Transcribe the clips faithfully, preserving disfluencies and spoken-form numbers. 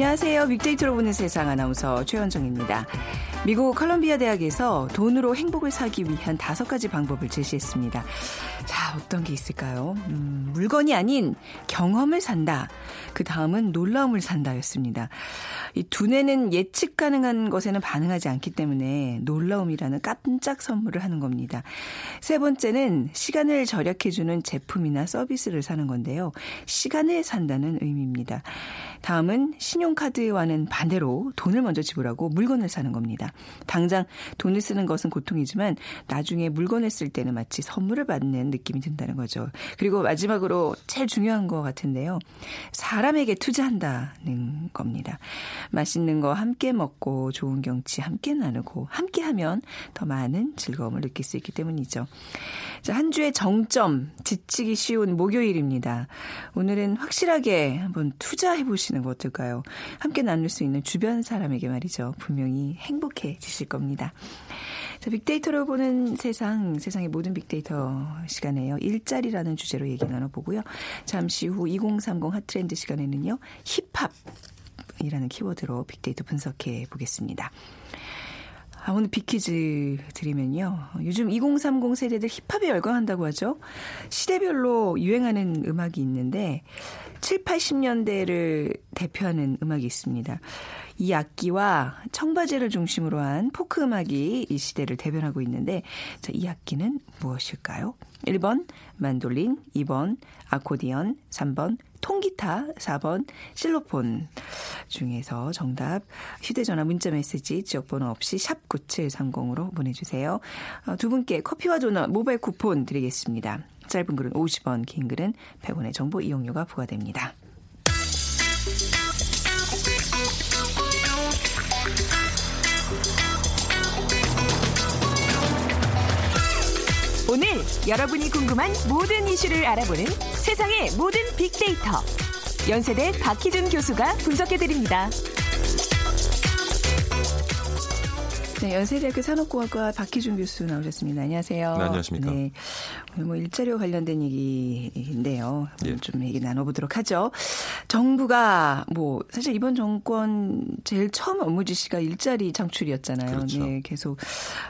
안녕하세요. 빅데이터로 보는 세상 아나운서 최현정입니다. 미국 컬럼비아 대학에서 돈으로 행복을 사기 위한 다섯 가지 방법을 제시했습니다. 자, 어떤 게 있을까요? 음, 물건이 아닌 경험을 산다. 그 다음은 놀라움을 산다였습니다. 이 두뇌는 예측 가능한 것에는 반응하지 않기 때문에 놀라움이라는 깜짝 선물을 하는 겁니다. 세 번째는 시간을 절약해주는 제품이나 서비스를 사는 건데요. 시간을 산다는 의미입니다. 다음은 신용카드와는 반대로 돈을 먼저 지불하고 물건을 사는 겁니다. 당장 돈을 쓰는 것은 고통이지만 나중에 물건을 쓸 때는 마치 선물을 받는 느낌이 든다는 거죠. 그리고 마지막으로 제일 중요한 것 같은데요. 사람에게 투자한다는 겁니다. 맛있는 거 함께 먹고 좋은 경치 함께 나누고 함께하면 더 많은 즐거움을 느낄 수 있기 때문이죠. 자, 한 주의 정점, 지치기 쉬운 목요일입니다. 오늘은 확실하게 한번 투자해보시는 거 어떨까요? 함께 나눌 수 있는 주변 사람에게 말이죠. 분명히 행복해지실 겁니다. 자, 빅데이터로 보는 세상, 세상의 모든 빅데이터 시간에요. 일자리라는 주제로 얘기 나눠보고요. 잠시 후 이공삼공 핫트렌드 시간에는요. 힙합. 이라는 키워드로 빅데이터 분석해 보겠습니다. 아, 오늘 빅퀴즈 드리면요. 요즘 이공삼공 세대들 힙합에 열광한다고 하죠. 시대별로 유행하는 음악이 있는데 칠십, 팔십 년대를 대표하는 음악이 있습니다. 이 악기와 청바지를 중심으로 한 포크 음악이 이 시대를 대변하고 있는데 자, 이 악기는 무엇일까요? 일 번 만돌린, 이 번 아코디언, 삼 번 통기타, 사 번 실로폰 중에서 정답 휴대전화 문자메시지 지역번호 없이 샵 구칠삼공으로 보내주세요. 두 분께 커피와 도넛 모바일 쿠폰 드리겠습니다. 짧은 글은 오십 원, 긴 글은 백 원의 정보 이용료가 부과됩니다. 오늘 여러분이 궁금한 모든 이슈를 알아보는 세상의 모든 빅데이터. 연세대 박희준 교수가 분석해드립니다. 네, 연세대학교 산업공학과 박희준 교수 나오셨습니다. 안녕하세요. 네, 안녕하십니까. 네, 오늘 뭐 일자리와 관련된 얘기인데요. 예. 좀 얘기 나눠보도록 하죠. 정부가 뭐 사실 이번 정권 제일 처음 업무지시가 일자리 창출이었잖아요. 그렇죠. 네, 계속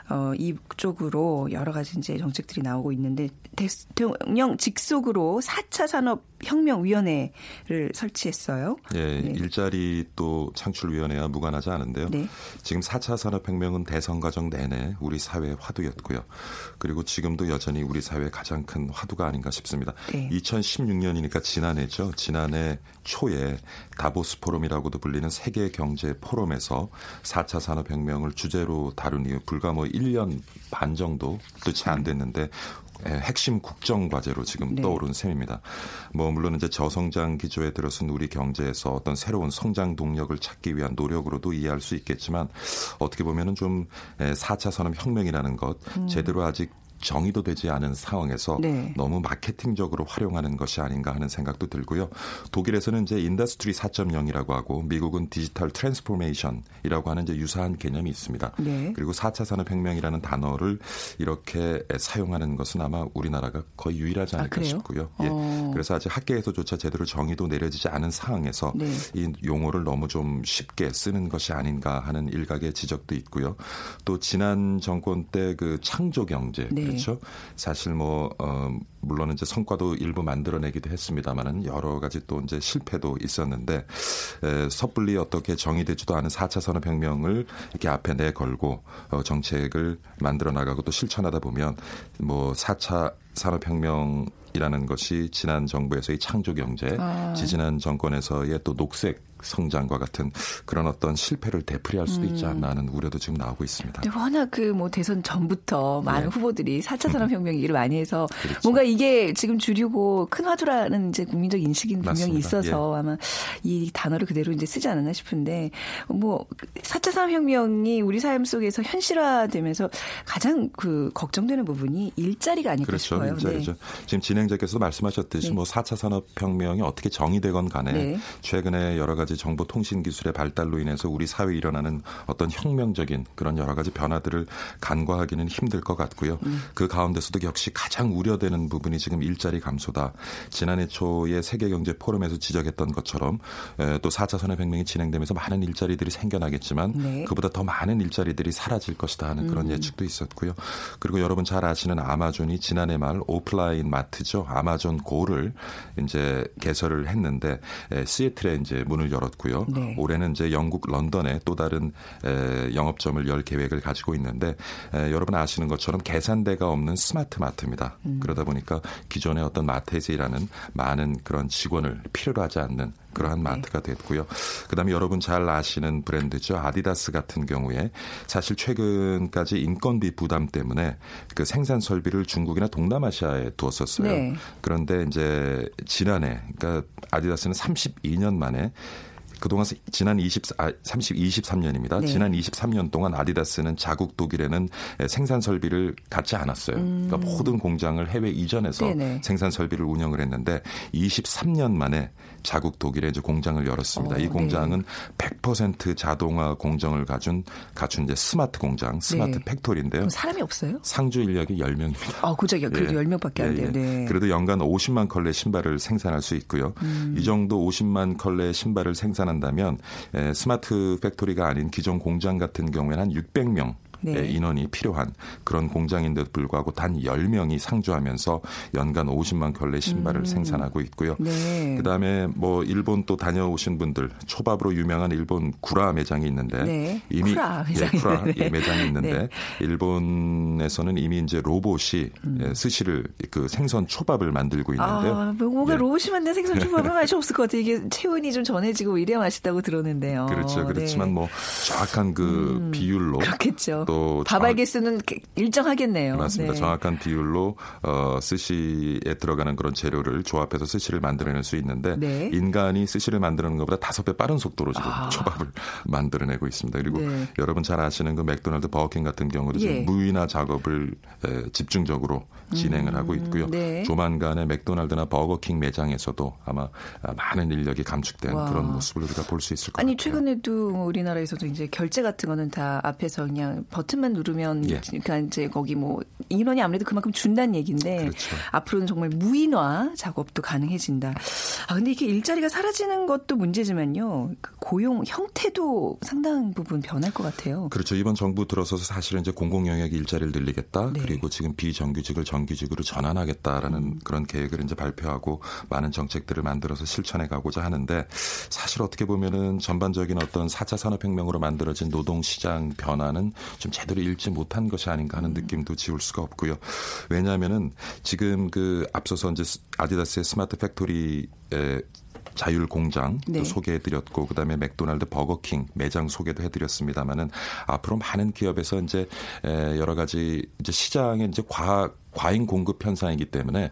어, 이쪽으로 여러 가지 이제 정책들이 나오고 있는데 대통령 직속으로 사 차 산업혁명위원회를 설치했어요. 예, 네. 일자리 또 창출위원회와 무관하지 않은데요. 네. 지금 사 차 산업혁명은 대선 과정 내내 우리 사회의 화두였고요. 그리고 지금도 여전히 우리 사회의 가장 큰 화두가 아닌가 싶습니다. 네. 이천십육 년이니까 지난해죠. 지난해 초에 다보스 포럼이라고도 불리는 세계 경제 포럼에서 사 차 산업혁명을 주제로 다룬 이후 불과 뭐 일 년 반 정도 또 채 안 됐는데 핵심 국정 과제로 지금 네. 떠오른 셈입니다. 뭐 물론 이제 저성장 기조에 들어선 우리 경제에서 어떤 새로운 성장 동력을 찾기 위한 노력으로도 이해할 수 있겠지만 어떻게 보면은 좀 사 차 산업혁명이라는 것 음. 제대로 아직 정의도 되지 않은 상황에서 네. 너무 마케팅적으로 활용하는 것이 아닌가 하는 생각도 들고요. 독일에서는 이제 인더스트리 사 점 영이라고 하고 미국은 디지털 트랜스포메이션이라고 하는 이제 유사한 개념이 있습니다. 네. 그리고 사 차 산업혁명이라는 단어를 이렇게 사용하는 것은 아마 우리나라가 거의 유일하지 않을까 아, 싶고요. 예. 그래서 아직 학계에서조차 제대로 정의도 내려지지 않은 상황에서 네. 이 용어를 너무 좀 쉽게 쓰는 것이 아닌가 하는 일각의 지적도 있고요. 또 지난 정권 때 그 창조 경제 네. 그렇죠. 사실 뭐 어, 물론 이제 성과도 일부 만들어내기도 했습니다만은 여러 가지 또 이제 실패도 있었는데 에, 섣불리 어떻게 정의되지도 않은 사 차 산업혁명을 이렇게 앞에 내걸고 어, 정책을 만들어 나가고 또 실천하다 보면 뭐 사 차 산업혁명 이라는 것이 지난 정부에서의 창조경제, 아. 지지난 정권에서의 또 녹색 성장과 같은 그런 어떤 실패를 되풀이할 수도 있지 않나 하는 우려도 지금 나오고 있습니다. 근데 워낙 그 뭐 대선 전부터 많은 네. 후보들이 사 차 산업혁명 얘기를 많이 해서 그렇죠. 뭔가 이게 지금 주류고 큰 화두라는 이제 국민적 인식이 분명히 있어서 예. 아마 이 단어를 그대로 이제 쓰지 않았나 싶은데 뭐 사 차 산업혁명이 우리 삶 속에서 현실화되면서 가장 그 걱정되는 부분이 일자리가 아닐까 그렇죠. 싶어요. 일자리죠. 네. 지금 진행자께서도 말씀하셨듯이 네. 뭐 사 차 산업혁명이 어떻게 정의되건 간에 네. 최근에 여러 가지 가지 정보통신기술의 발달로 인해서 우리 사회에 일어나는 어떤 혁명적인 그런 여러 가지 변화들을 간과하기는 힘들 것 같고요. 음. 그 가운데서도 역시 가장 우려되는 부분이 지금 일자리 감소다. 지난해 초에 세계경제포럼에서 지적했던 것처럼 또 사 차 산업혁명이 진행되면서 많은 일자리들이 생겨나겠지만 네. 그보다 더 많은 일자리들이 사라질 것이다 하는 그런 음. 예측도 있었고요. 그리고 여러분 잘 아시는 아마존이 지난해 말 오프라인 마트죠. 아마존 고를 이제 개설을 했는데 에, 시애틀에 이제 문을 열었고요. 네. 올해는 이제 영국 런던에 또 다른 에, 영업점을 열 계획을 가지고 있는데 에, 여러분 아시는 것처럼 계산대가 없는 스마트 마트입니다. 음. 그러다 보니까 기존의 어떤 마트에서 일하는 많은 그런 직원을 필요로 하지 않는 그러한 네. 마트가 됐고요. 그다음에 여러분 잘 아시는 브랜드죠. 아디다스 같은 경우에 사실 최근까지 인건비 부담 때문에 그 생산 설비를 중국이나 동남아시아에 두었었어요. 네. 그런데 이제 지난해 그러니까 아디다스는 삼십이 년 만에 그동안 지난 이십, 아, 삼십, 이십삼 년입니다. 네. 지난 이십삼 년 동안 아디다스는 자국 독일에는 생산 설비를 갖지 않았어요. 음. 그러니까 모든 공장을 해외 이전해서 네네. 생산 설비를 운영을 했는데 이십삼 년 만에 자국 독일에 이제 공장을 열었습니다. 어, 이 공장은 네. 백 퍼센트 자동화 공정을 갖춘, 갖춘 이제 스마트 공장, 스마트 네. 팩토리인데요. 사람이 없어요? 상주 인력이 열 명입니다. 아, 고작 그래도 예. 열 명밖에 안 돼요. 예, 예. 네. 그래도 연간 오십만 컬레 신발을 생산할 수 있고요. 음. 이 정도 오십만 컬레 신발을 생산 한다면 스마트 팩토리가 아닌 기존 공장 같은 경우에는 한 육백 명 네. 인원이 필요한 그런 공장인데도 불구하고 단 열 명이 상주하면서 연간 오십만 컬레 신발을 음. 생산하고 있고요. 네. 그다음에 뭐 일본 또 다녀오신 분들 초밥으로 유명한 일본 구라 매장이 있는데 네. 이미 구라 매장이, 예, 구라 네. 예, 매장이 있는데 네. 일본에서는 이미 이제 로봇이 음. 예, 스시를 그 생선 초밥을 만들고 있는데요. 아, 뭔가 예. 로봇이 만든 생선 초밥은 맛이 없을 것 같아요. 이게 체온이 좀 전해지고 이래야 맛있다고 들었는데요. 그렇죠. 그렇지만 네. 뭐 정확한 그 음. 비율로 그렇겠죠. 밥알개수는 정확... 일정하겠네요. 맞습니다. 네. 정확한 비율로 어, 스시에 들어가는 그런 재료를 조합해서 스시를 만들어낼 수 있는데 네. 인간이 스시를 만드는 것보다 다섯 배 빠른 속도로 지금 아. 초밥을 만들어내고 있습니다. 그리고 네. 여러분 잘 아시는 그 맥도날드 버거킹 같은 경우도 예. 지금 무인화 작업을 에, 집중적으로 진행을 음, 하고 있고요. 네. 조만간에 맥도날드나 버거킹 매장에서도 아마 많은 인력이 감축된 와. 그런 모습을 우리가 볼 수 있을 것 아니, 같아요. 아니 최근에도 우리나라에서도 이제 결제 같은 거는 다 앞에서 그냥 버튼만 누르면 예. 그러니까 이제 거기 뭐 인원이 아무래도 그만큼 준다는 얘기인데 그렇죠. 앞으로는 정말 무인화 작업도 가능해진다. 아 근데 이게 일자리가 사라지는 것도 문제지만요. 그 고용 형태도 상당 부분 변할 것 같아요. 그렇죠. 이번 정부 들어서서 사실은 이제 공공 영역 일자리를 늘리겠다. 네. 그리고 지금 비정규직을 정규직으로 전환하겠다라는 음. 그런 계획을 이제 발표하고 많은 정책들을 만들어서 실천해 가고자 하는데 사실 어떻게 보면은 전반적인 어떤 사 차 산업혁명으로 만들어진 노동 시장 변화는 좀 제대로 읽지 못한 것이 아닌가 하는 느낌도 지울 수가 없고요. 왜냐하면은 지금 그 앞서서 이제 아디다스의 스마트 팩토리에 자율 공장 네. 소개해드렸고 그다음에 맥도날드 버거킹 매장 소개도 해드렸습니다만은 앞으로 많은 기업에서 이제 여러 가지 이제 시장에 이제 과학 과잉 공급 현상이기 때문에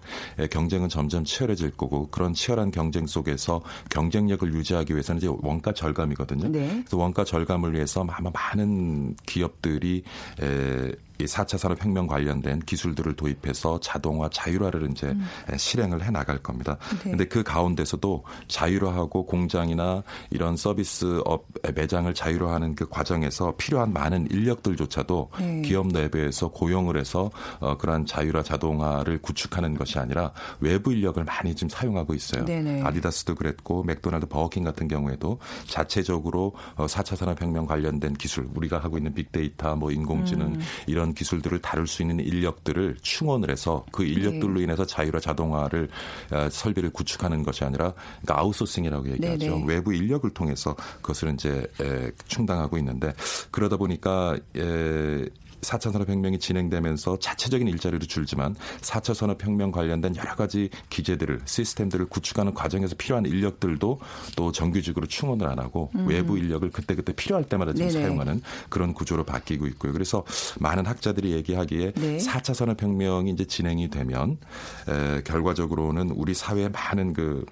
경쟁은 점점 치열해질 거고 그런 치열한 경쟁 속에서 경쟁력을 유지하기 위해서는 이제 원가 절감이거든요. 네. 그래서 원가 절감을 위해서 아마 많은 기업들이 에 이 사 차 산업혁명 관련된 기술들을 도입해서 자동화, 자율화를 이제 음. 실행을 해나갈 겁니다. 그런데 네. 그 가운데서도 자율화하고 공장이나 이런 서비스업 매장을 자율화하는 그 과정에서 필요한 많은 인력들조차도 네. 기업 내부에서 고용을 해서 어, 그러한 자율화, 자동화를 구축하는 것이 아니라 외부 인력을 많이 지금 사용하고 있어요. 네네. 아디다스도 그랬고 맥도날드, 버거킹 같은 경우에도 자체적으로 어, 사 차 산업혁명 관련된 기술, 우리가 하고 있는 빅데이터, 뭐 인공지능 음. 이런 기술들을 다룰 수 있는 인력들을 충원을 해서 그 인력들로 인해서 자율화 자동화를 설비를 구축하는 것이 아니라 그러니까 아웃소싱이라고 얘기하죠. 네네. 외부 인력을 통해서 그것을 이제 충당하고 있는데 그러다 보니까 사 차 산업혁명이 진행되면서 자체적인 일자리도 줄지만 사 차 산업혁명 관련된 여러 가지 기제들을 시스템들을 구축하는 과정에서 필요한 인력들도 또 정규직으로 충원을 안 하고 음. 외부 인력을 그때그때 필요할 때마다 지금 네네. 사용하는 그런 구조로 바뀌고 있고요. 그래서 많은 학자들이 얘기하기에 네. 사 차 산업혁명이 이제 진행이 되면 에, 결과적으로는 우리 사회의 많은 그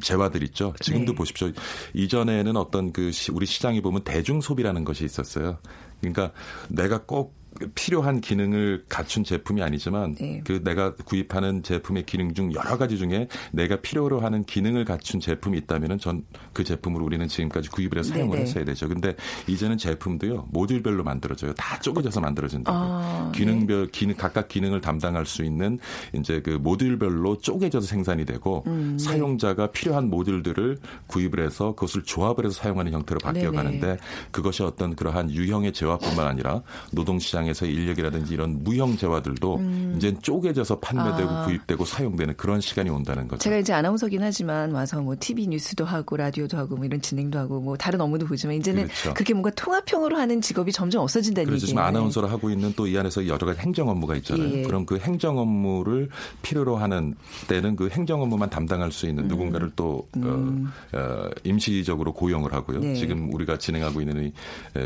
재화들 있죠. 지금도 네. 보십시오. 이전에는 어떤 그 시, 우리 시장이 보면 대중 소비라는 것이 있었어요. 그러니까 내가 꼭 필요한 기능을 갖춘 제품이 아니지만 네. 그 내가 구입하는 제품의 기능 중 여러 가지 중에 내가 필요로 하는 기능을 갖춘 제품이 있다면은 전 그 제품을 우리는 지금까지 구입을 해서 사용을 네네. 했어야 되죠. 근데 이제는 제품도요 모듈별로 만들어져요. 다 쪼개져서 만들어진다고요. 아, 기능별 네. 기능 각각 기능을 담당할 수 있는 이제 그 모듈별로 쪼개져서 생산이 되고 음, 사용자가 네. 필요한 모듈들을 구입을 해서 그것을 조합을 해서 사용하는 형태로 바뀌어 가는데 그것이 어떤 그러한 유형의 재화뿐만 아니라 노동시장에서 인력이라든지 이런 무형 재화들도 음. 이제 쪼개져서 판매되고 아. 구입되고 사용되는 그런 시간이 온다는 거죠. 제가 이제 아나운서긴 하지만 와서 뭐 티비 뉴스도 하고 라디오도 하고 뭐 이런 진행도 하고 뭐 다른 업무도 보지만 이제는 그렇죠. 그게 뭔가 통합형으로 하는 직업이 점점 없어진다는 얘기예요. 그렇죠. 지금 아나운서를 하고 있는 또 이 안에서 여러 가지 행정 업무가 있잖아요. 예. 그럼 그 행정 업무를 필요로 하는 때는 그 행정 업무만 담당할 수 있는 음. 누군가를 또 음. 어, 어, 임시적으로 고용을 하고요. 네. 지금 우리가 진행하고 있는 이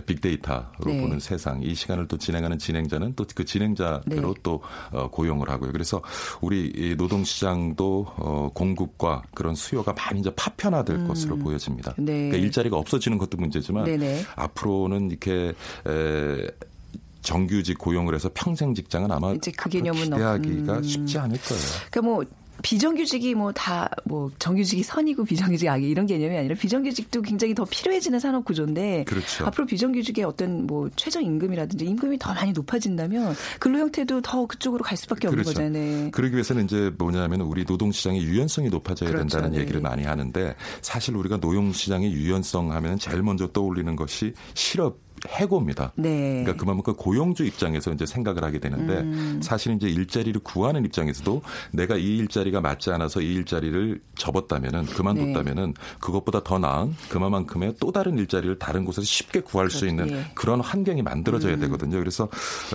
빅데이터로 네. 보는 세상 이 시간을 또 진행하는 진행자는 또 그 진행자로 네. 또 어, 고용을 하고요. 그래서 우리 이 노동시장도 어, 공급과 그런 수요가 많이 이제 파편화될 음. 것으로 보여집니다. 네. 그러니까 일자리가 없어지는 것도 문제지만 네네. 앞으로는 이렇게 에, 정규직 고용을 해서 평생 직장은 아마 이제 그 개념은 기대하기가 음. 쉽지 않을 거예요. 그러니까 뭐 비정규직이 뭐 다 뭐 정규직이 선이고 비정규직이 악이 이런 개념이 아니라 비정규직도 굉장히 더 필요해지는 산업 구조인데 그렇죠. 앞으로 비정규직의 어떤 뭐 최저 임금이라든지 임금이 더 많이 높아진다면 근로 형태도 더 그쪽으로 갈 수밖에 그렇죠. 없는 거잖아요. 그러기 위해서는 이제 뭐냐면 우리 노동 시장의 유연성이 높아져야 그렇죠. 된다는 네. 얘기를 많이 하는데 사실 우리가 노동 시장의 유연성 하면 제일 먼저 떠올리는 것이 실업 해고입니다. 네. 그러니까 그만큼 고용주 입장에서 이제 생각을 하게 되는데 음. 사실 이제 일자리를 구하는 입장에서도 내가 이 일자리가 맞지 않아서 이 일자리를 접었다면은 그만뒀다면은 네. 그것보다 더 나은 그만큼의 또 다른 일자리를 다른 곳에서 쉽게 구할 그렇지. 수 있는 그런 환경이 만들어져야 음. 되거든요. 그래서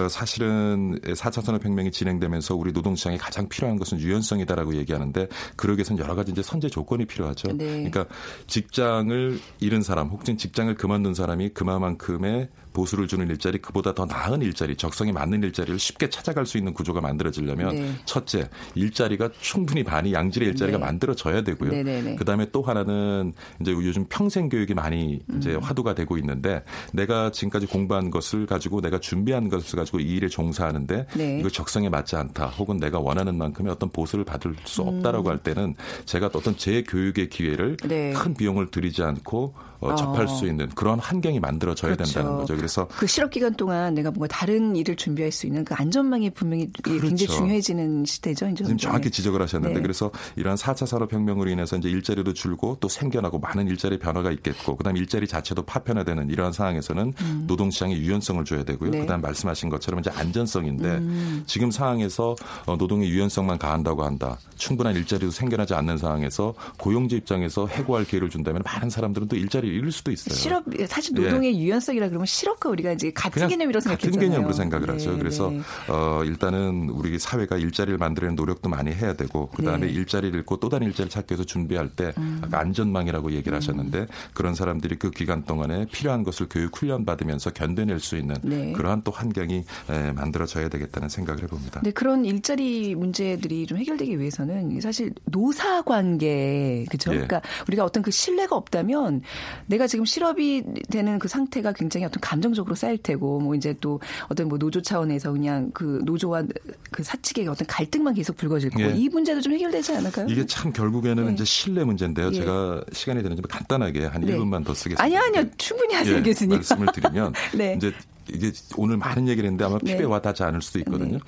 사실은 사 차 산업혁명이 진행되면서 우리 노동시장에 가장 필요한 것은 유연성이다라고 얘기하는데 그러기 위해서는 여러 가지 이제 선제 조건이 필요하죠. 네. 그러니까 직장을 잃은 사람 혹은 직장을 그만둔 사람이 그만큼의 보수를 주는 일자리 그보다 더 나은 일자리 적성에 맞는 일자리를 쉽게 찾아갈 수 있는 구조가 만들어지려면 네. 첫째 일자리가 충분히 많이 양질의 일자리가 네. 만들어져야 되고요. 네, 네, 네. 그다음에 또 하나는 이제 요즘 평생 교육이 많이 이제 음. 화두가 되고 있는데 내가 지금까지 공부한 것을 가지고 내가 준비한 것을 가지고 이 일에 종사하는데 네. 이거 적성에 맞지 않다 혹은 내가 원하는 만큼의 어떤 보수를 받을 수 없다라고 음. 할 때는 제가 어떤 재교육의 기회를 네. 큰 비용을 들이지 않고 어, 접할 어. 수 있는 그런 환경이 만들어져야 그렇죠. 된다는 거죠. 그래서 그 실업 기간 동안 내가 뭔가 다른 일을 준비할 수 있는 그 안전망이 분명히 그렇죠. 굉장히 중요해지는 시대죠. 이제 지금 정확히 지적을 하셨는데 네. 그래서 이러한 사 차 산업혁명으로 인해서 이제 일자리도 줄고 또 생겨나고 많은 일자리 변화가 있겠고 그다음 일자리 자체도 파편화되는 이러한 상황에서는 음. 노동 시장의 유연성을 줘야 되고요. 네. 그다음 말씀하신 것처럼 이제 안전성인데 음. 지금 상황에서 노동의 유연성만 가한다고 한다. 충분한 일자리도 생겨나지 않는 상황에서 고용주 입장에서 해고할 기회를 준다면 많은 사람들은 또 일자리 이럴 수도 있어요. 실업 사실 노동의 예. 유연성이라 그러면 실업과 우리가 이제 같은 개념이라고 생각했잖아요. 같은 개념으로 생각을 네, 하죠. 그래서 네. 어, 일단은 우리 사회가 일자리를 만드는 노력도 많이 해야 되고 그다음에 네. 일자리를 잃고 또 다른 일자리를 찾기 위해서 준비할 때 음. 아까 안전망이라고 얘기를 음. 하셨는데 그런 사람들이 그 기간 동안에 필요한 것을 교육 훈련 받으면서 견뎌낼 수 있는 네. 그러한 또 환경이 에, 만들어져야 되겠다는 생각을 해봅니다. 네, 그런 일자리 문제들이 좀 해결되기 위해서는 사실 노사 관계 그렇죠. 예. 그러니까 우리가 어떤 그 신뢰가 없다면 내가 지금 실업이 되는 그 상태가 굉장히 어떤 감정적으로 쌓일 테고, 뭐 이제 또 어떤 뭐 노조 차원에서 그냥 그 노조와 그 사측의 어떤 갈등만 계속 불거질 거고, 예. 이 문제도 좀 해결되지 않을까요? 이게 참 결국에는 예. 이제 신뢰 문제인데요. 예. 제가 시간이 되는지 간단하게 한 네. 일 분만 더 쓰겠습니다. 아니요, 아니요. 충분히 하세요, 예, 교수님. 말씀을 드리면, 네. 이제 이게 오늘 많은 얘기를 했는데 아마 피부에 네. 와닿지 않을 수도 있거든요. 네.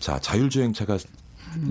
자, 자율주행차가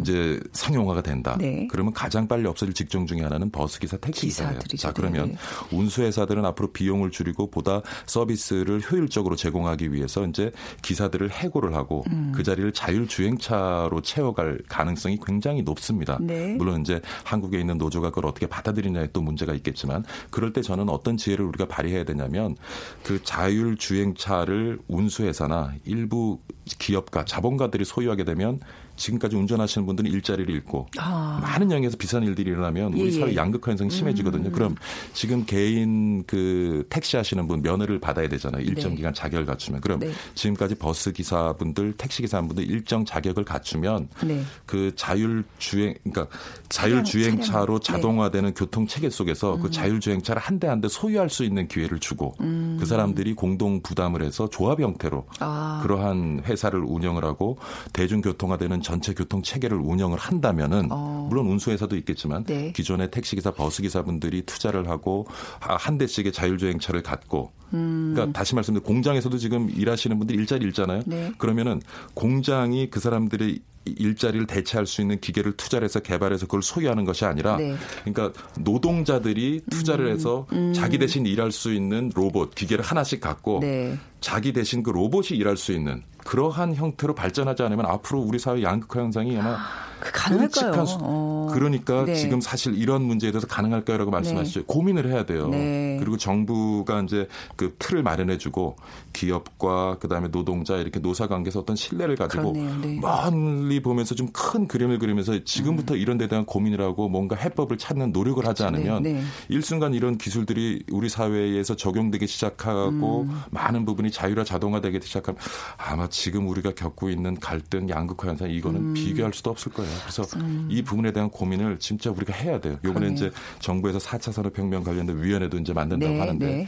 이제 상용화가 된다. 네. 그러면 가장 빨리 없어질 직종 중에 하나는 버스기사, 택시기사예요. 자, 그러면 네. 운수회사들은 앞으로 비용을 줄이고 보다 서비스를 효율적으로 제공하기 위해서 이제 기사들을 해고를 하고 음. 그 자리를 자율주행차로 채워갈 가능성이 굉장히 높습니다. 네. 물론 이제 한국에 있는 노조가 그걸 어떻게 받아들이냐에 또 문제가 있겠지만 그럴 때 저는 어떤 지혜를 우리가 발휘해야 되냐면 그 자율주행차를 운수회사나 일부 기업가, 자본가들이 소유하게 되면 지금까지 운전하시는 분들은 일자리를 잃고 아. 많은 영역에서 비싼 일들이 일어나면 우리 사회 양극화 현상이 심해지거든요. 음. 그럼 지금 개인 그 택시 하시는 분 면허를 받아야 되잖아요. 일정 네. 기간 자격을 갖추면. 그럼 네. 지금까지 버스 기사분들, 택시 기사분들 일정 자격을 갖추면 네. 그 자율 주행 그러니까 자율 주행차로 자동화되는 네. 교통 체계 속에서 음. 그 자율 주행차를 한 대 한 대 소유할 수 있는 기회를 주고 음. 그 사람들이 공동 부담을 해서 조합 형태로 아. 그러한 회사를 운영을 하고 대중교통화되는 전체 교통체계를 운영을 한다면은 어. 물론 운수회사도 있겠지만 네. 기존의 택시기사, 버스기사분들이 투자를 하고 한 대씩의 자율주행차를 갖고 음. 그러니까 다시 말씀드리면 공장에서도 지금 일하시는 분들이 일자리 잃잖아요. 네. 그러면은 공장이 그 사람들의 일자리를 대체할 수 있는 기계를 투자를 해서 개발해서 그걸 소유하는 것이 아니라 네. 그러니까 노동자들이 투자를 해서 음. 음. 자기 대신 일할 수 있는 로봇, 기계를 하나씩 갖고 네. 자기 대신 그 로봇이 일할 수 있는 그러한 형태로 발전하지 않으면 앞으로 우리 사회 양극화 현상이 아마 가능할까요? 수... 어. 그러니까 네. 지금 사실 이런 문제에 대해서 가능할까요라고 말씀하시죠. 네. 고민을 해야 돼요. 네. 그리고 정부가 이제 그 틀을 마련해주고 기업과 그다음에 노동자 이렇게 노사관계에서 어떤 신뢰를 가지고 네. 멀리 보면서 좀 큰 그림을 그리면서 지금부터 음. 이런 데 대한 고민을 하고 뭔가 해법을 찾는 노력을 하지 않으면 네. 네. 일순간 이런 기술들이 우리 사회에서 적용되기 시작하고 음. 많은 부분이 자율화 자동화되기 시작하면 아마 지금 우리가 겪고 있는 갈등 양극화 현상 이거는 음. 비교할 수도 없을 거예요. 그래서 음. 이 부분에 대한 고민을 진짜 우리가 해야 돼요. 이번에 그러네요. 이제 정부에서 사 차 산업혁명 관련된 위원회도 이제 만든다고 네, 하는데 네.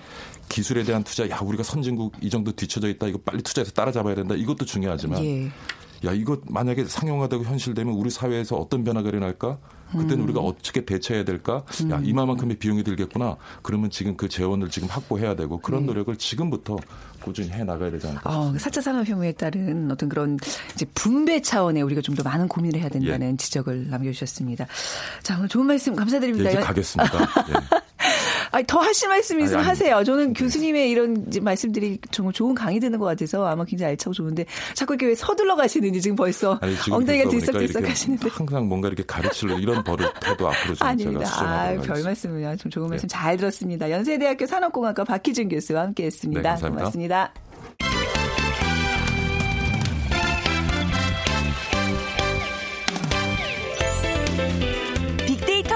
기술에 대한 투자, 야 우리가 선진국 이 정도 뒤쳐져 있다. 이거 빨리 투자해서 따라잡아야 된다. 이것도 중요하지만 예. 야 이거 만약에 상용화되고 현실되면 우리 사회에서 어떤 변화가 일어날까? 그때는 음. 우리가 어떻게 대처해야 될까? 음. 야 이만큼의 비용이 들겠구나. 그러면 지금 그 재원을 지금 확보해야 되고 그런 네. 노력을 지금부터 꾸준히 해나가야 되지 않을까? 어, 사 차 산업혁명에 따른 어떤 그런 이제 분배 차원에 우리가 좀 더 많은 고민을 해야 된다는 예. 지적을 남겨주셨습니다. 자 오늘 좋은 말씀 감사드립니다. 예, 이제 가겠습니다. 예. 아니, 더 하실 말씀 있으면 아니, 아니, 하세요. 저는 네. 교수님의 이런 말씀들이 정말 좋은 강의 듣는 것 같아서 아마 굉장히 알차고 좋은데 자꾸 이렇게 왜 서둘러 가시는지 지금 벌써 아니, 지금 엉덩이가 들썩들썩 하시는데. 항상 뭔가 이렇게 가르치려 이런 버릇도 앞으로 좀 아닙니다. 제가 아닙니다. 별 말씀이야. 좀 좋은 말씀 네. 잘 들었습니다. 연세대학교 산업공학과 박희준 교수와 함께했습니다. 네, 감사합니다. 고맙습니다.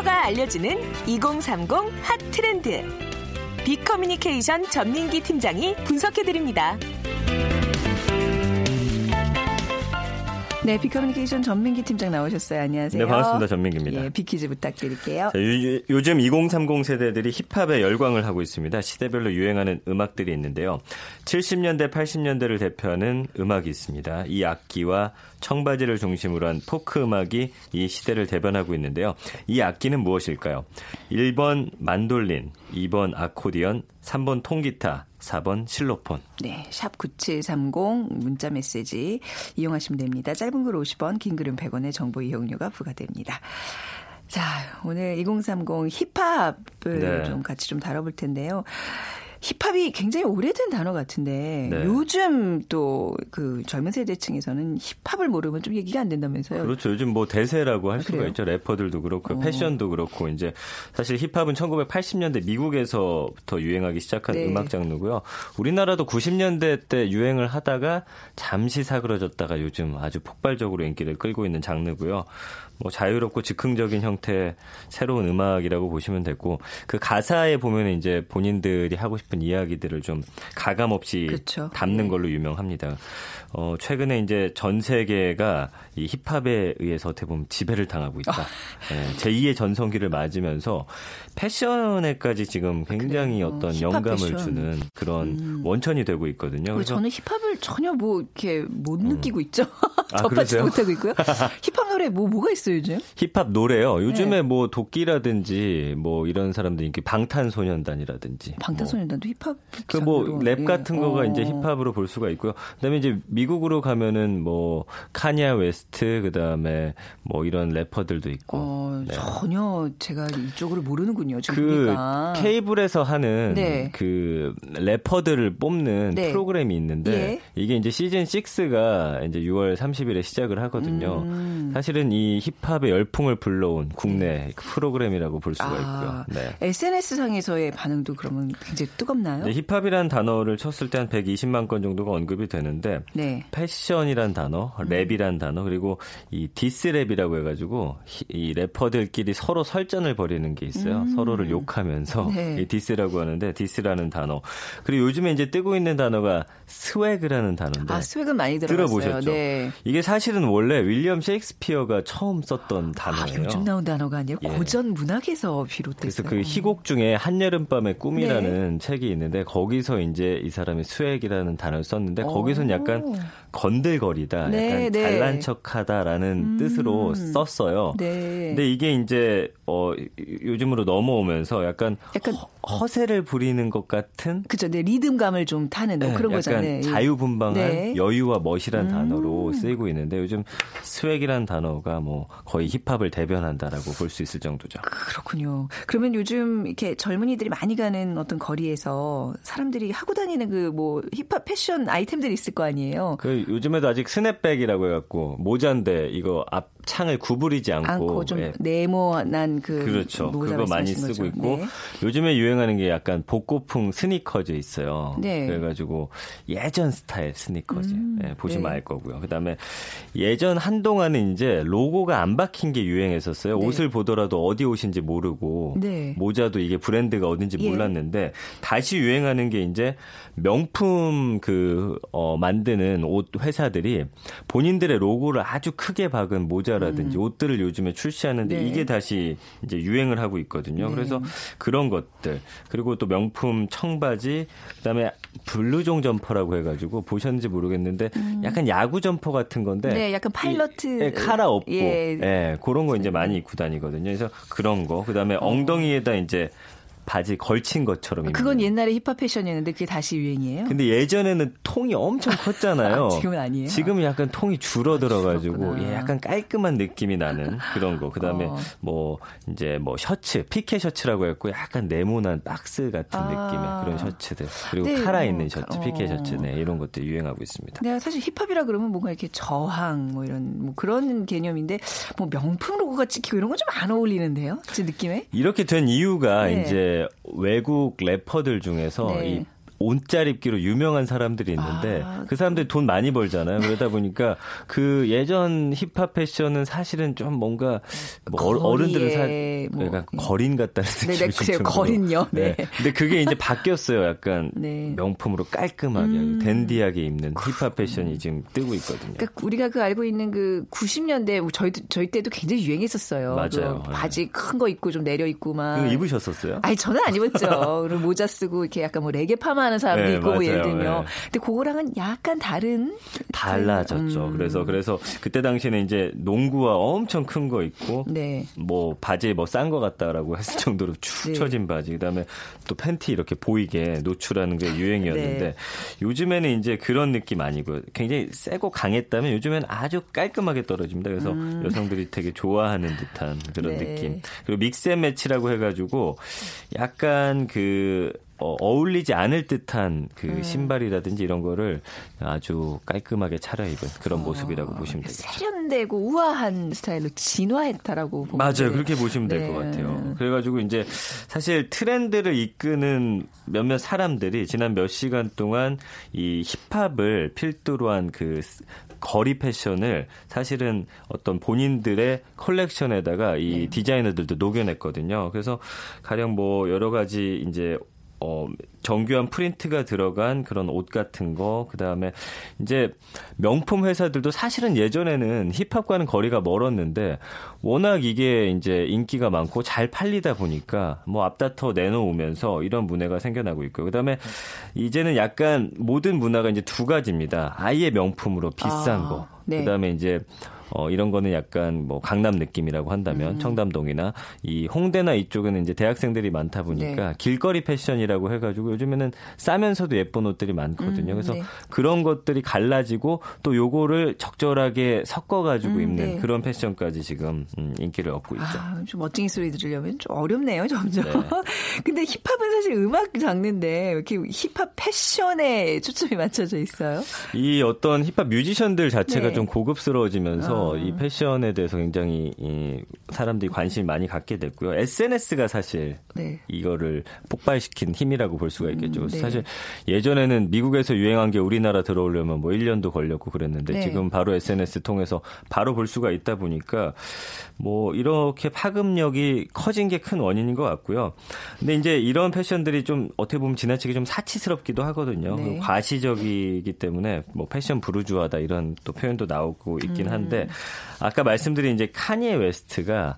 알려주는 이공삼공 핫 트렌드. 비커뮤니케이션 전민기 팀장이 분석해드립니다. 네, 비커뮤니케이션 전민기 팀장 나오셨어요. 안녕하세요. 네, 반갑습니다. 전민기입니다. 예, 비키즈 부탁드릴게요. 자, 요, 요즘 이공삼공 세대들이 힙합에 열광을 하고 있습니다. 시대별로 유행하는 음악들이 있는데요. 칠십 년대, 팔십 년대를 대표하는 음악이 있습니다. 이 악기와 청바지를 중심으로 한 포크 음악이 이 시대를 대변하고 있는데요. 이 악기는 무엇일까요? 일 번 만돌린, 이 번 아코디언, 삼 번 통기타, 사 번 실로폰. 네, 샵 구칠삼공 문자 메시지 이용하시면 됩니다. 짧은 글 오십 원, 긴 글은 백 원의 정보 이용료가 부과됩니다. 자, 오늘 이공삼공 힙합을 네. 좀 같이 좀 다뤄볼 텐데요. 힙합이 굉장히 오래된 단어 같은데 네. 요즘 또 그 젊은 세대층에서는 힙합을 모르면 좀 얘기가 안 된다면서요? 그렇죠. 요즘 뭐 대세라고 할 아, 수가 있죠. 래퍼들도 그렇고 어. 패션도 그렇고 이제 사실 힙합은 천구백팔십 년대 미국에서부터 유행하기 시작한 네. 음악 장르고요. 우리나라도 구십 년대 때 유행을 하다가 잠시 사그러졌다가 요즘 아주 폭발적으로 인기를 끌고 있는 장르고요. 뭐 자유롭고 즉흥적인 형태의 새로운 음악이라고 보시면 되고 그 가사에 보면 이제 본인들이 하고 싶은 이야기들을 좀 가감 없이 그렇죠. 담는 걸로 유명합니다. 어, 최근에 이제 전 세계가 이 힙합에 의해서 어떻게 보면 지배를 당하고 있다. 어. 네, 제이의 전성기를 맞으면서 패션에까지 지금 굉장히 그래요. 어떤 영감을 패션. 주는 그런 음. 원천이 되고 있거든요. 그래서 저는 힙합을 전혀 뭐 이렇게 못 음. 느끼고 있죠. 아, 접하지 못하고 있고요. 힙합 노래 뭐 뭐가 있어요 요즘? 힙합 노래요. 요즘에 네. 뭐 도끼라든지 뭐 이런 사람들 인기 방탄소년단이라든지. 방탄소년단도 뭐. 힙합. 그 뭐 랩 같은 예. 거가 어. 이제 힙합으로 볼 수가 있고요. 그다음에 이제 미국으로 가면은 뭐 카니에 웨스트 그다음에 뭐 이런 래퍼들도 있고. 어, 네. 전혀 제가 이쪽으로 모르는군요. 지금 그 보니까. 케이블에서 하는 네. 그 래퍼들을 뽑는 네. 프로그램이 있는데 예. 이게 이제 시즌 육가 이제 유월 삼십일에 시작을 하거든요. 음. 사실은 이 힙합의 열풍을 불러온 국내 프로그램이라고 볼 수가 아, 있고요. 네. 에스엔에스 상에서의 반응도 그러면 굉장히 뜨 뜨겁나요? 네, 힙합이라는 단어를 쳤을 때 한 백이십만 건 정도가 언급이 되는데 네. 패션이란 단어, 랩이란 음. 단어, 그리고 이 디스랩이라고 해가지고 이 래퍼들끼리 서로 설전을 벌이는 게 있어요. 음. 서로를 욕하면서 네. 이 디스라고 하는데 디스라는 단어. 그리고 요즘에 이제 뜨고 있는 단어가 스웨그라는 단어인데 아, 스웨그는 많이 들어봤어요. 들어보셨죠? 네. 이게 사실은 원래 윌리엄 셰익스피어가 처음 썼던 단어예요. 아, 요즘 나온 단어가 아니에요? 예. 고전 문학에서 비롯됐어요. 그래서 그 희곡 중에 한여름밤의 꿈이라는 네. 책이 있는데 거기서 이제 이 사람이 스웩이라는 단어를 썼는데 거기서는 약간 건들거리다, 네, 약간 네. 잘난 척하다라는 음. 뜻으로 썼어요. 네. 근데 이게 이제 어, 요즘으로 넘어오면서 약간, 약간 허, 허세를 부리는 것 같은 그죠, 네 리듬감을 좀 타는 네, 그런 거잖아요. 약간 자유분방한 네. 여유와 멋이란 음. 단어로 쓰이고 있는데 요즘 스웩이란 단어가 뭐 거의 힙합을 대변한다라고 볼 수 있을 정도죠. 그렇군요. 그러면 요즘 이렇게 젊은이들이 많이 가는 어떤 거리에서 사람들이 하고 다니는 그 뭐 힙합 패션 아이템들이 있을 거 아니에요. 그 요즘에도 아직 스냅백이라고 해갖고 모자인데 이거 앞 창을 구부리지 않고, 않고 좀 예. 네모난 그 그렇죠. 그거 많이 쓰고 거죠. 있고 네. 요즘에 유행하는 게 약간 복고풍 스니커즈 있어요. 네. 그래가지고 예전 스타일 스니커즈 음, 예, 보시면 네. 알 거고요. 그다음에 예전 한동안은 이제 로고가 안 박힌 게 유행했었어요. 네. 옷을 보더라도 어디 옷인지 모르고 네. 모자도 이게 브랜드가 어딘지 예. 몰랐는데 다시 유행하는 게 이제 명품 그 어, 만드는 옷 회사들이 본인들의 로고를 아주 크게 박은 모자라든지 음. 옷들을 요즘에 출시하는데 네. 이게 다시 이제 유행을 하고 있거든요. 네. 그래서 그런 것들 그리고 또 명품 청바지 그다음에 블루종 점퍼라고 해가지고 보셨는지 모르겠는데 음. 약간 야구 점퍼 같은 건데 네, 약간 파일럿트 예, 카라 없고 예. 예, 그런 거 이제 많이 입고 다니거든요. 그래서 그런 거 그다음에 엉덩이에다 이제 바지 걸친 것처럼. 그건 입는. 옛날에 힙합 패션이었는데 그게 다시 유행이에요? 근데 예전에는 통이 엄청 컸잖아요. 아, 지금은 아니에요? 지금은 약간 통이 줄어들어가지고 아, 예, 약간 깔끔한 느낌이 나는 그런 거. 그다음에 어. 뭐 이제 뭐 셔츠, 피케 셔츠라고 했고 약간 네모난 박스 같은 아. 느낌의 그런 셔츠들. 그리고 네, 카라 있는 셔츠, 어. 피케 셔츠 네, 이런 것도 유행하고 있습니다. 네, 사실 힙합이라 그러면 뭔가 이렇게 저항 뭐 이런 뭐 그런 개념인데 뭐 명품 로고가 찍히고 이런 건 좀 안 어울리는데요? 제 느낌에? 이렇게 된 이유가 네. 이제 외국 래퍼들 중에서 네. 이 옷자립기로 유명한 사람들이 있는데 아, 그 사람들이 돈 많이 벌잖아요. 그러다 보니까 그 예전 힙합 패션은 사실은 좀 뭔가 뭐 어른들은 사, 뭐, 약간 거린 같다는 느낌이 좀 들어요. 거린요. 네. 네. 근데 그게 이제 바뀌었어요. 약간 네. 명품으로 깔끔하게 음. 댄디하게 입는 힙합 패션이 지금 뜨고 있거든요. 그러니까 우리가 그 알고 있는 그 구십 년대 저희 저희 때도 굉장히 유행했었어요. 맞아요. 그 바지 큰 거 입고 좀 내려 입고 막 입으셨었어요? 아니 저는 안 입었죠. 그리고 모자 쓰고 이렇게 약간 뭐 레게 파마 하는 사람도 네, 있고 맞아요. 예를 들면 네. 근데 그거랑은 약간 다른 달라졌죠. 음. 그래서 그래서 그때 당시에는 이제 농구화 엄청 큰 거 입고 네. 뭐 바지 뭐 싼 거 같다라고 했을 정도로 축 네. 처진 바지 그다음에 또 팬티 이렇게 보이게 노출하는 게 유행이었는데 네. 요즘에는 이제 그런 느낌 아니고요. 굉장히 세고 강했다면 요즘에는 아주 깔끔하게 떨어집니다. 그래서 음. 여성들이 되게 좋아하는 듯한 그런 네. 느낌. 그리고 믹스앤매치라고 해가지고 약간 그 어, 어울리지 않을 듯한 그 음. 신발이라든지 이런 거를 아주 깔끔하게 차려입은 그런 모습이라고 어, 보시면 되겠죠. 세련되고 우아한 스타일로 진화했다라고 보면 맞아요. 돼요. 그렇게 보시면 네. 될 것 같아요. 그래가지고 이제 사실 트렌드를 이끄는 몇몇 사람들이 지난 몇 시간 동안 이 힙합을 필두로 한 그 거리 패션을 사실은 어떤 본인들의 컬렉션에다가 이 네. 디자이너들도 녹여냈거든요. 그래서 가령 뭐 여러 가지 이제 어, 정교한 프린트가 들어간 그런 옷 같은 거, 그 다음에 이제 명품 회사들도 사실은 예전에는 힙합과는 거리가 멀었는데 워낙 이게 이제 인기가 많고 잘 팔리다 보니까 뭐 앞다퉈 내놓으면서 이런 문화가 생겨나고 있고요. 그 다음에 이제는 약간 모든 문화가 이제 두 가지입니다. 아예 명품으로 비싼 아, 거, 네. 그 다음에 이제 어, 이런 거는 약간 뭐 강남 느낌이라고 한다면 음. 청담동이나 이 홍대나 이쪽은 이제 대학생들이 많다 보니까 네. 길거리 패션이라고 해가지고 요즘에는 싸면서도 예쁜 옷들이 많거든요. 음, 그래서 네. 그런 것들이 갈라지고 또 요거를 적절하게 섞어가지고 음, 입는 네. 그런 패션까지 지금 인기를 얻고 있죠. 아, 좀 멋쟁이 소리 들으려면 좀 어렵네요, 점점. 네. 근데 힙합은 사실 음악 장르인데 이렇게 힙합 패션에 초점이 맞춰져 있어요? 이 어떤 힙합 뮤지션들 자체가 네. 좀 고급스러워지면서 어. 그래서 이 패션에 대해서 굉장히 이 사람들이 관심을 많이 갖게 됐고요. 에스엔에스가 사실 네. 이거를 폭발시킨 힘이라고 볼 수가 있겠죠. 음, 네. 사실 예전에는 미국에서 유행한 게 우리나라 들어오려면 뭐 일 년도 걸렸고 그랬는데 네. 지금 바로 에스엔에스 통해서 바로 볼 수가 있다 보니까 뭐 이렇게 파급력이 커진 게 큰 원인인 것 같고요. 근데 이제 이런 패션들이 좀 어떻게 보면 지나치게 좀 사치스럽기도 하거든요. 네. 과시적이기 때문에 뭐 패션 부르주아다 이런 또 표현도 나오고 있긴 한데 음. 아까 말씀드린 이제 카니에 웨스트가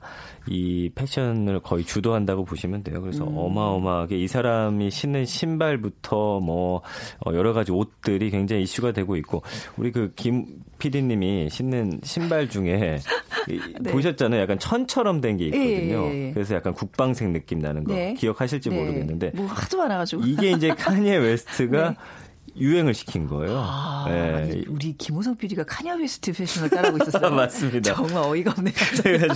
이 패션을 거의 주도한다고 보시면 돼요. 그래서 음. 어마어마하게 이 사람이 신는 신발부터 뭐 여러 가지 옷들이 굉장히 이슈가 되고 있고 우리 그 김 피디님이 신는 신발 중에 네. 보셨잖아요. 약간 천처럼 된 게 있거든요. 예, 예, 예. 그래서 약간 국방색 느낌 나는 거 네. 기억하실지 네. 모르겠는데 뭐 하도 많아가지고 이게 이제 카니에 웨스트가 네. 유행을 시킨 거예요. 아, 네. 아니, 우리 김호성 피디가 카니에 웨스트 패션을 따라하고 있었어요. 맞습니다. 정말 어이가 없네요. 네.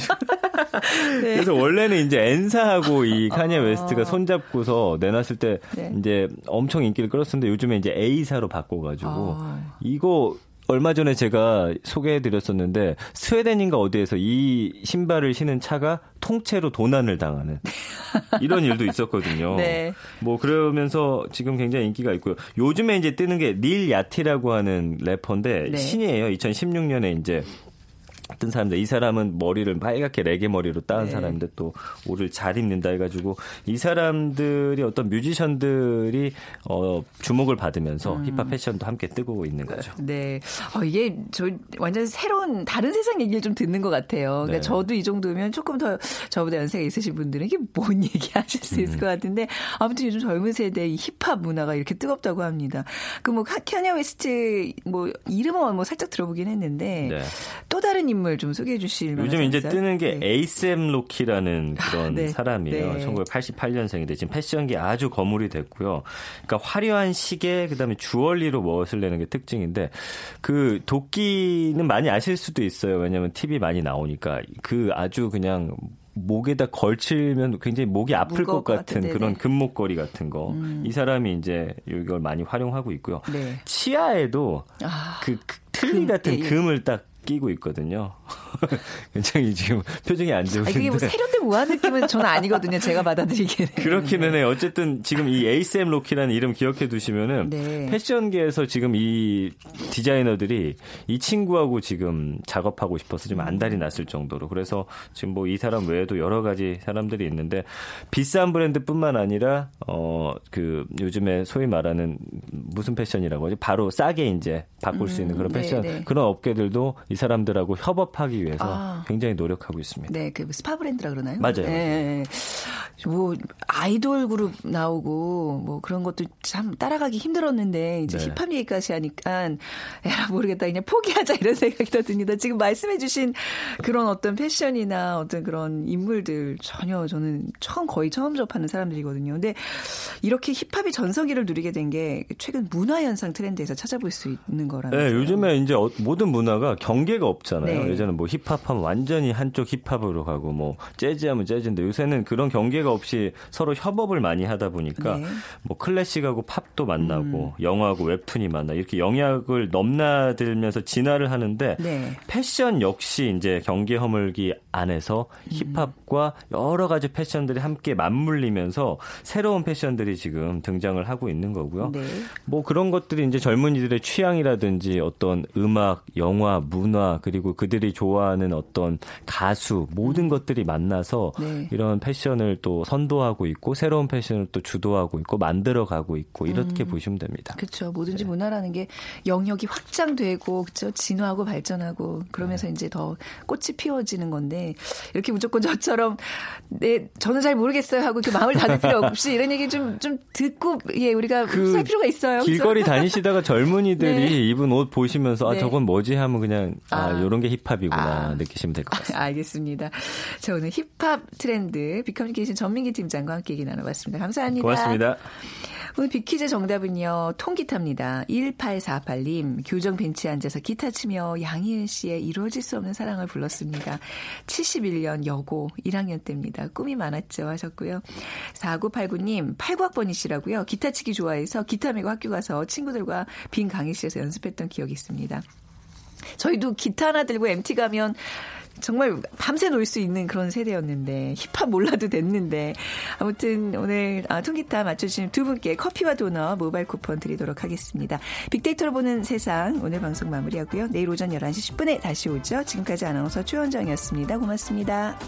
그래서 원래는 이제 엔사하고 이 카니에 아, 웨스트가 손잡고서 내놨을 때 네. 이제 엄청 인기를 끌었었는데 요즘에 이제 에이사로 바꿔가지고 아. 이거 얼마 전에 제가 소개해드렸었는데 스웨덴인가 어디에서 이 신발을 신은 차가 통째로 도난을 당하는 이런 일도 있었거든요. 네. 뭐 그러면서 지금 굉장히 인기가 있고요. 요즘에 이제 뜨는 게 닐 야티라고 하는 래퍼인데 네. 신이에요. 이천십육 년에 이제 뜬 사람들. 이 사람은 머리를 빨갛게 레게 머리로 따은 네. 사람인데 또 옷을 잘 입는다 해가지고 이 사람들이 어떤 뮤지션들이 어, 주목을 받으면서 음. 힙합 패션도 함께 뜨고 있는 거죠. 네, 어, 이게 저 완전 새로운 다른 세상 얘기를 좀 듣는 것 같아요. 그러니까 네. 저도 이 정도면 조금 더 저보다 연세가 있으신 분들은 이게 뭔 얘기하실 수 있을 음. 것 같은데 아무튼 요즘 젊은 세대의 힙합 문화가 이렇게 뜨겁다고 합니다. 그 뭐 카니에 웨스트 뭐 이름은 뭐 살짝 들어보긴 했는데 네. 또 다른 임 좀 소개해 주실 요즘 만한 이제 있어요? 뜨는 게 네. 에이샘 로키라는 그런 네. 사람이에요. 네. 천구백팔십팔 년생인데 지금 패션계 아주 거물이 됐고요. 그러니까 화려한 시계, 그다음에 주얼리로 멋을 내는 게 특징인데 그 도끼는 많이 아실 수도 있어요. 왜냐하면 티비 많이 나오니까 그 아주 그냥 목에다 걸치면 굉장히 목이 아플 것 같은 같은데, 그런 금목걸이 같은 거. 음. 이 사람이 이제 이걸 많이 활용하고 있고요. 네. 치아에도 아, 그, 그 틀니 같은 네. 금을 딱 끼고 있거든요. 굉장히 지금 표정이 안 좋은데. 이게 뭐 세련된 우아 느낌은 저는 아니거든요. 제가 받아들이기에는. 그렇기는 해요. 어쨌든 지금 이 에이샘 로키라는 이름 기억해 두시면은 네. 패션계에서 지금 이 디자이너들이 이 친구하고 지금 작업하고 싶어서 좀 안달이 났을 정도로. 그래서 지금 뭐 이 사람 외에도 여러 가지 사람들이 있는데 비싼 브랜드뿐만 아니라 어 그 요즘에 소위 말하는 무슨 패션이라고 하지? 바로 싸게 이제 바꿀 음, 수 있는 그런 패션 네, 네. 그런 업계들도 이 사람들하고 협업하기 위해서 아. 굉장히 노력하고 있습니다. 네, 그 스파 브랜드라 그러나요? 맞아요. 네, 뭐 아이돌 그룹 나오고 뭐 그런 것도 참 따라가기 힘들었는데 이제 네. 힙합 얘기까지 하니까 에라 모르겠다 그냥 포기하자 이런 생각이 더 듭니다. 지금 말씀해주신 그런 어떤 패션이나 어떤 그런 인물들 전혀 저는 처음 거의 처음 접하는 사람들이거든요. 근데 이렇게 힙합이 전성기를 누리게 된 게 최근 문화 현상 트렌드에서 찾아볼 수 있는 거라면서요. 네, 요즘에 이제 모든 문화가 경계가 없잖아요. 네. 예전에 뭐 힙합하면 완전히 한쪽 힙합으로 가고 뭐 재즈하면 재즈인데 요새는 그런 경계가 없이 서로 협업을 많이 하다 보니까 네. 뭐 클래식하고 팝도 만나고 음. 영화하고 웹툰이 만나 이렇게 영역을 넘나들면서 진화를 하는데 네. 패션 역시 이제 경계 허물기 안에서 힙합과 여러 가지 패션들이 함께 맞물리면서 새로운 패션들이 지금 등장을 하고 있는 거고요. 네. 뭐 그런 것들이 이제 젊은이들의 취향이라든지 어떤 음악, 영화, 문화 그리고 그들이 좋아하는 어떤 가수 모든 것들이 만나서 네. 이런 패션을 또 선도하고 있고 새로운 패션을 또 주도하고 있고 만들어가고 있고 이렇게 음. 보시면 됩니다. 그렇죠. 뭐든지 네. 문화라는 게 영역이 확장되고 그렇죠. 진화하고 발전하고 그러면서 네. 이제 더 꽃이 피워지는 건데 이렇게 무조건 저처럼 네, 저는 잘 모르겠어요 하고 그 마음을 닫을 필요 없이 이런 얘기 좀, 좀 듣고 예, 우리가 그 할 필요가 있어요. 길거리 그렇죠? 다니시다가 젊은이들이 네. 입은 옷 보시면서 아 네. 저건 뭐지 하면 그냥 아, 요런 게 힙합이구나 아, 느끼시면 될 것 같습니다. 알겠습니다. 자, 오늘 힙합 트렌드 비커뮤니케이션 전민기 팀장과 함께 얘기 나눠봤습니다. 감사합니다. 고맙습니다. 오늘 빅퀴즈 정답은요. 통기타입니다. 일팔사팔 님 교정 벤치에 앉아서 기타 치며 양희은 씨의 이루어질 수 없는 사랑을 불렀습니다. 칠십일 년 여고 일 학년 때입니다. 꿈이 많았죠 하셨고요. 사구팔구 님 팔구 학번이시라고요. 기타 치기 좋아해서 기타 메고 학교 가서 친구들과 빈 강의실에서 연습했던 기억이 있습니다. 저희도 기타 하나 들고 엠티 가면 정말 밤새 놀 수 있는 그런 세대였는데 힙합 몰라도 됐는데 아무튼 오늘 아, 통기타 맞춰주신 두 분께 커피와 도넛 모바일 쿠폰 드리도록 하겠습니다. 빅데이터로 보는 세상 오늘 방송 마무리하고요. 내일 오전 열한 시 십 분에 다시 오죠. 지금까지 아나운서 최원정이었습니다. 고맙습니다.